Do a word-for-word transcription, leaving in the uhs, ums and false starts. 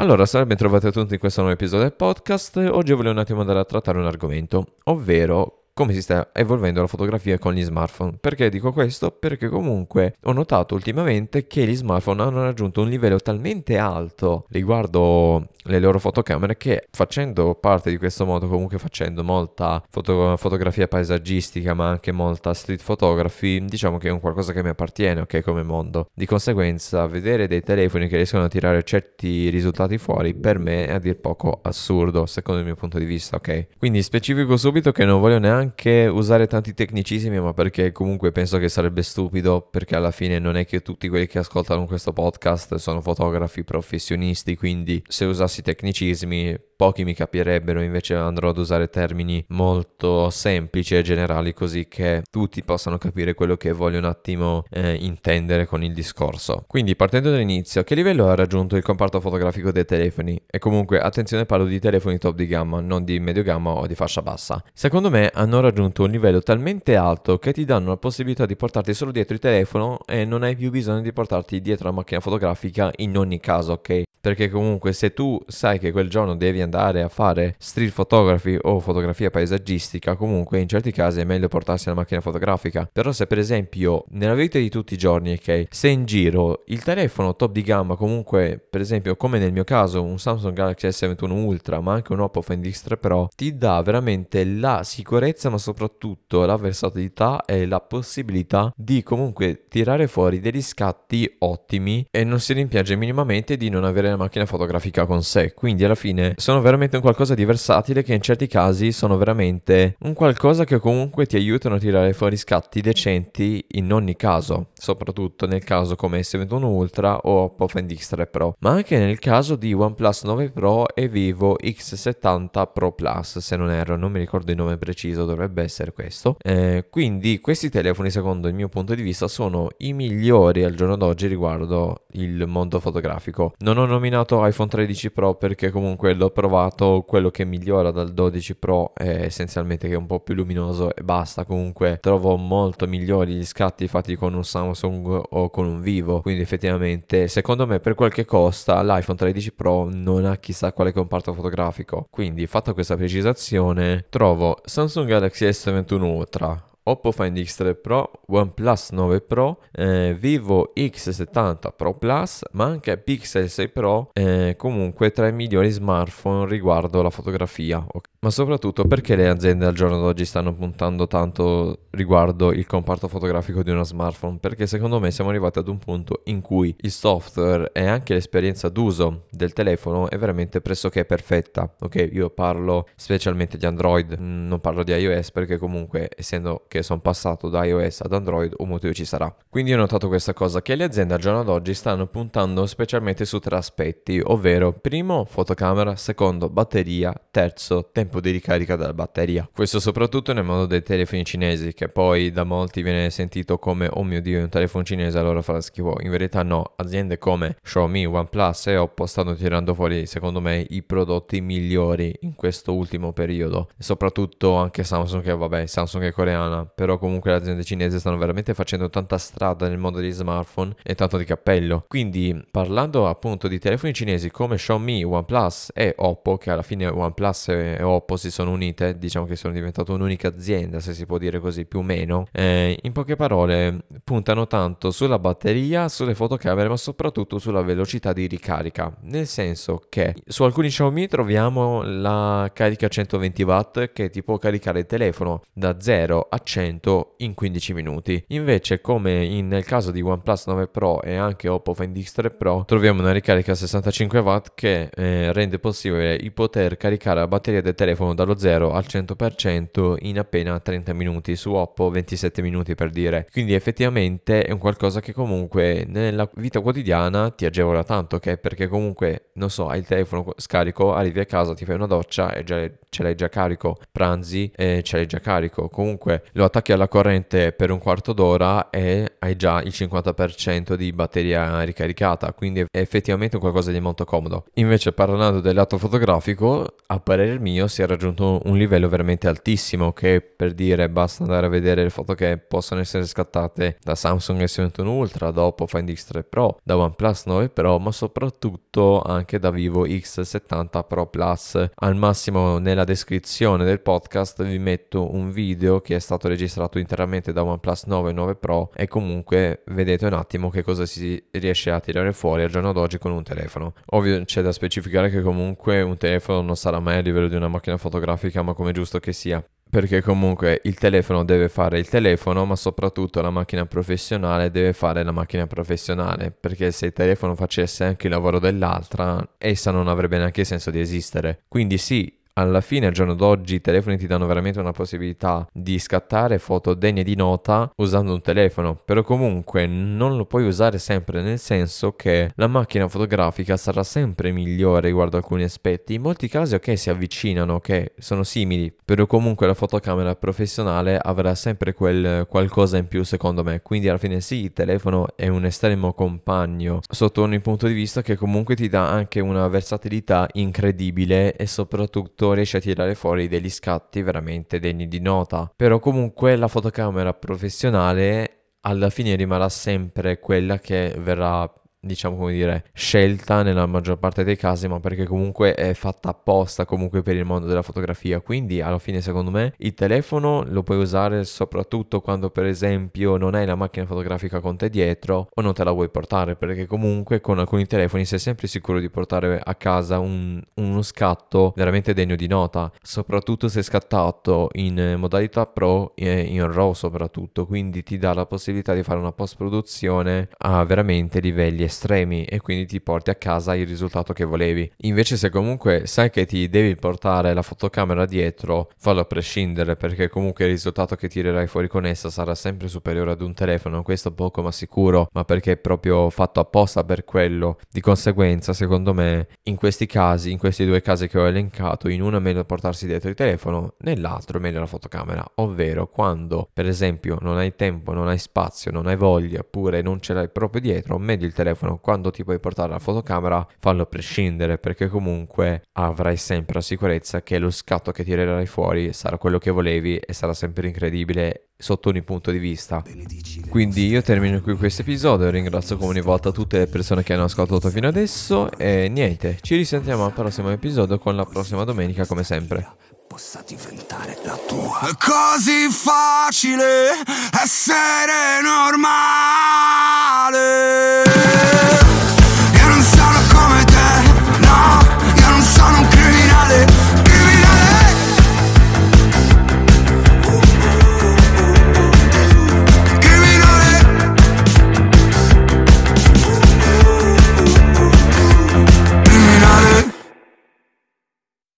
Allora, salve, ben trovati a tutti in questo nuovo episodio del podcast. Oggi volevo un attimo andare a trattare un argomento, ovvero come si sta evolvendo la fotografia con gli smartphone. Perché dico questo? Perché comunque ho notato ultimamente che gli smartphone hanno raggiunto un livello talmente alto riguardo le loro fotocamere che, facendo parte di questo modo, comunque facendo molta foto- fotografia paesaggistica ma anche molta street photography, diciamo che è un qualcosa che mi appartiene, ok, come mondo. Di conseguenza vedere dei telefoni che riescono a tirare certi risultati fuori per me è a dir poco assurdo, secondo il mio punto di vista, ok? Quindi specifico subito che non voglio neanche usare tanti tecnicismi, ma perché comunque penso che sarebbe stupido, perché alla fine non è che tutti quelli che ascoltano questo podcast sono fotografi professionisti, quindi se usate tecnicismi pochi mi capirebbero. Invece andrò ad usare termini molto semplici e generali, così che tutti possano capire quello che voglio un attimo eh, intendere con il discorso. Quindi, partendo dall'inizio, che livello ha raggiunto il comparto fotografico dei telefoni? E comunque attenzione, parlo di telefoni top di gamma, non di medio gamma o di fascia bassa. Secondo me hanno raggiunto un livello talmente alto che ti danno la possibilità di portarti solo dietro il telefono e non hai più bisogno di portarti dietro la macchina fotografica in ogni caso, ok? Perché comunque se tu sai che quel giorno devi andare a fare street photography o fotografia paesaggistica, comunque in certi casi è meglio portarsi la macchina fotografica. Però se per esempio nella vita di tutti i giorni, ok, se in giro il telefono top di gamma, comunque per esempio come nel mio caso un Samsung Galaxy S ventuno Ultra ma anche un Oppo Find X tre Pro, ti dà veramente la sicurezza ma soprattutto la versatilità e la possibilità di comunque tirare fuori degli scatti ottimi e non si rimpiange minimamente di non avere la macchina fotografica con sé. Quindi alla fine sono veramente un qualcosa di versatile, che in certi casi sono veramente un qualcosa che comunque ti aiutano a tirare fuori scatti decenti in ogni caso, soprattutto nel caso come S ventuno Ultra o Oppo Find X tre Pro, ma anche nel caso di OnePlus nove Pro e Vivo X settanta Pro Plus, se non erro, non mi ricordo il nome preciso, dovrebbe essere questo. Eh, quindi questi telefoni, secondo il mio punto di vista, sono i migliori al giorno d'oggi riguardo il mondo fotografico. Non ho nominato iPhone tredici Pro perché comunque l'ho provato, quello che migliora dal dodici Pro è essenzialmente che è un po' più luminoso e basta. Comunque trovo molto migliori gli scatti fatti con un Samsung o con un Vivo, quindi effettivamente secondo me per quel che costa l'iPhone tredici Pro non ha chissà quale comparto fotografico. Quindi, fatta questa precisazione, trovo Samsung Galaxy S ventuno Ultra, Oppo Find X tre Pro, OnePlus nove Pro, eh, Vivo X settanta Pro Plus, ma anche Pixel sei Pro, eh, comunque tra i migliori smartphone riguardo la fotografia, okay. Ma soprattutto perché le aziende al giorno d'oggi stanno puntando tanto riguardo il comparto fotografico di uno smartphone? Perché secondo me siamo arrivati ad un punto in cui il software e anche l'esperienza d'uso del telefono è veramente pressoché perfetta, ok? Io parlo specialmente di Android, non parlo di iOS, perché comunque essendo che sono passato da iOS ad Android un motivo ci sarà. Quindi ho notato questa cosa, che le aziende al giorno d'oggi stanno puntando specialmente su tre aspetti, ovvero primo fotocamera, secondo batteria, terzo tempo di ricarica della batteria. Questo soprattutto nel mondo dei telefoni cinesi, che poi da molti viene sentito come "oh mio dio, un telefono cinese allora farà schifo". In verità no, aziende come Xiaomi, OnePlus e Oppo stanno tirando fuori secondo me i prodotti migliori in questo ultimo periodo, e soprattutto anche Samsung, che vabbè, Samsung è coreana, però comunque le aziende cinesi stanno veramente facendo tanta strada nel mondo degli smartphone e tanto di cappello. Quindi, parlando appunto di telefoni cinesi come Xiaomi, OnePlus e Oppo, che alla fine OnePlus e Oppo si sono unite, diciamo che sono diventate un'unica azienda, se si può dire così più o meno, eh, in poche parole puntano tanto sulla batteria, sulle fotocamere, ma soprattutto sulla velocità di ricarica, nel senso che su alcuni Xiaomi troviamo la carica centoventi watt che ti può caricare il telefono da zero a cento in quindici minuti, invece come in, nel caso di OnePlus nove Pro e anche Oppo Find X tre Pro troviamo una ricarica a sessantacinque watt che eh, rende possibile il poter caricare la batteria del telefono dallo zero al cento per cento in appena trenta minuti, su Oppo ventisette minuti per dire. Quindi effettivamente è un qualcosa che comunque nella vita quotidiana ti agevola tanto, ok? Perché comunque, non so, hai il telefono scarico, arrivi a casa, ti fai una doccia e già, ce l'hai già carico, pranzi e ce l'hai già carico, comunque lo attacchi alla corrente per un quarto d'ora e hai già il cinquanta per cento di batteria ricaricata, quindi è effettivamente un qualcosa di molto comodo. Invece parlando del lato fotografico, a parer mio si si è raggiunto un livello veramente altissimo, che per dire basta andare a vedere le foto che possono essere scattate da Samsung S ventuno Ultra, da Oppo Find X tre Pro, da OnePlus nove Pro, ma soprattutto anche da Vivo X settanta Pro Plus. Al massimo nella descrizione del podcast vi metto un video che è stato registrato interamente da OnePlus nove e nove Pro, e comunque vedete un attimo che cosa si riesce a tirare fuori al giorno d'oggi con un telefono. Ovvio c'è da specificare che comunque un telefono non sarà mai a livello di una macchina fotografica, ma come è giusto che sia, perché comunque il telefono deve fare il telefono, ma soprattutto la macchina professionale deve fare la macchina professionale, perché se il telefono facesse anche il lavoro dell'altra, essa non avrebbe neanche senso di esistere. Quindi sì, alla fine al giorno d'oggi i telefoni ti danno veramente una possibilità di scattare foto degne di nota usando un telefono, però comunque non lo puoi usare sempre, nel senso che la macchina fotografica sarà sempre migliore riguardo a alcuni aspetti. In molti casi ok, si avvicinano, che sono simili, però comunque la fotocamera professionale avrà sempre quel qualcosa in più, secondo me. Quindi alla fine sì, il telefono è un estremo compagno sotto ogni punto di vista, che comunque ti dà anche una versatilità incredibile e soprattutto riesce a tirare fuori degli scatti veramente degni di nota. Però comunque la fotocamera professionale alla fine rimarrà sempre quella che verrà, diciamo, come dire, scelta nella maggior parte dei casi, ma perché comunque è fatta apposta comunque per il mondo della fotografia. Quindi alla fine secondo me il telefono lo puoi usare soprattutto quando per esempio non hai la macchina fotografica con te dietro o non te la vuoi portare, perché comunque con alcuni telefoni sei sempre sicuro di portare a casa un, uno scatto veramente degno di nota, soprattutto se scattato in modalità pro e in RAW soprattutto. Quindi ti dà la possibilità di fare una post produzione a veramente livelli estremi, e quindi ti porti a casa il risultato che volevi. Invece se comunque sai che ti devi portare la fotocamera dietro, fallo a prescindere, perché comunque il risultato che tirerai fuori con essa sarà sempre superiore ad un telefono, questo poco ma sicuro, ma perché è proprio fatto apposta per quello. Di conseguenza secondo me in questi casi, in questi due casi che ho elencato, in uno è meglio portarsi dietro il telefono, nell'altro è meglio la fotocamera, ovvero quando per esempio non hai tempo, non hai spazio, non hai voglia, oppure non ce l'hai proprio dietro, meglio il telefono. Quando ti puoi portare la fotocamera, fallo a prescindere, perché comunque avrai sempre la sicurezza che lo scatto che tirerai fuori sarà quello che volevi e sarà sempre incredibile sotto ogni punto di vista. Quindi io termino qui questo episodio, ringrazio come ogni volta tutte le persone che hanno ascoltato fino adesso, e niente, ci risentiamo al prossimo episodio con la prossima domenica come sempre. Possa diventare la tua. È così facile essere normale.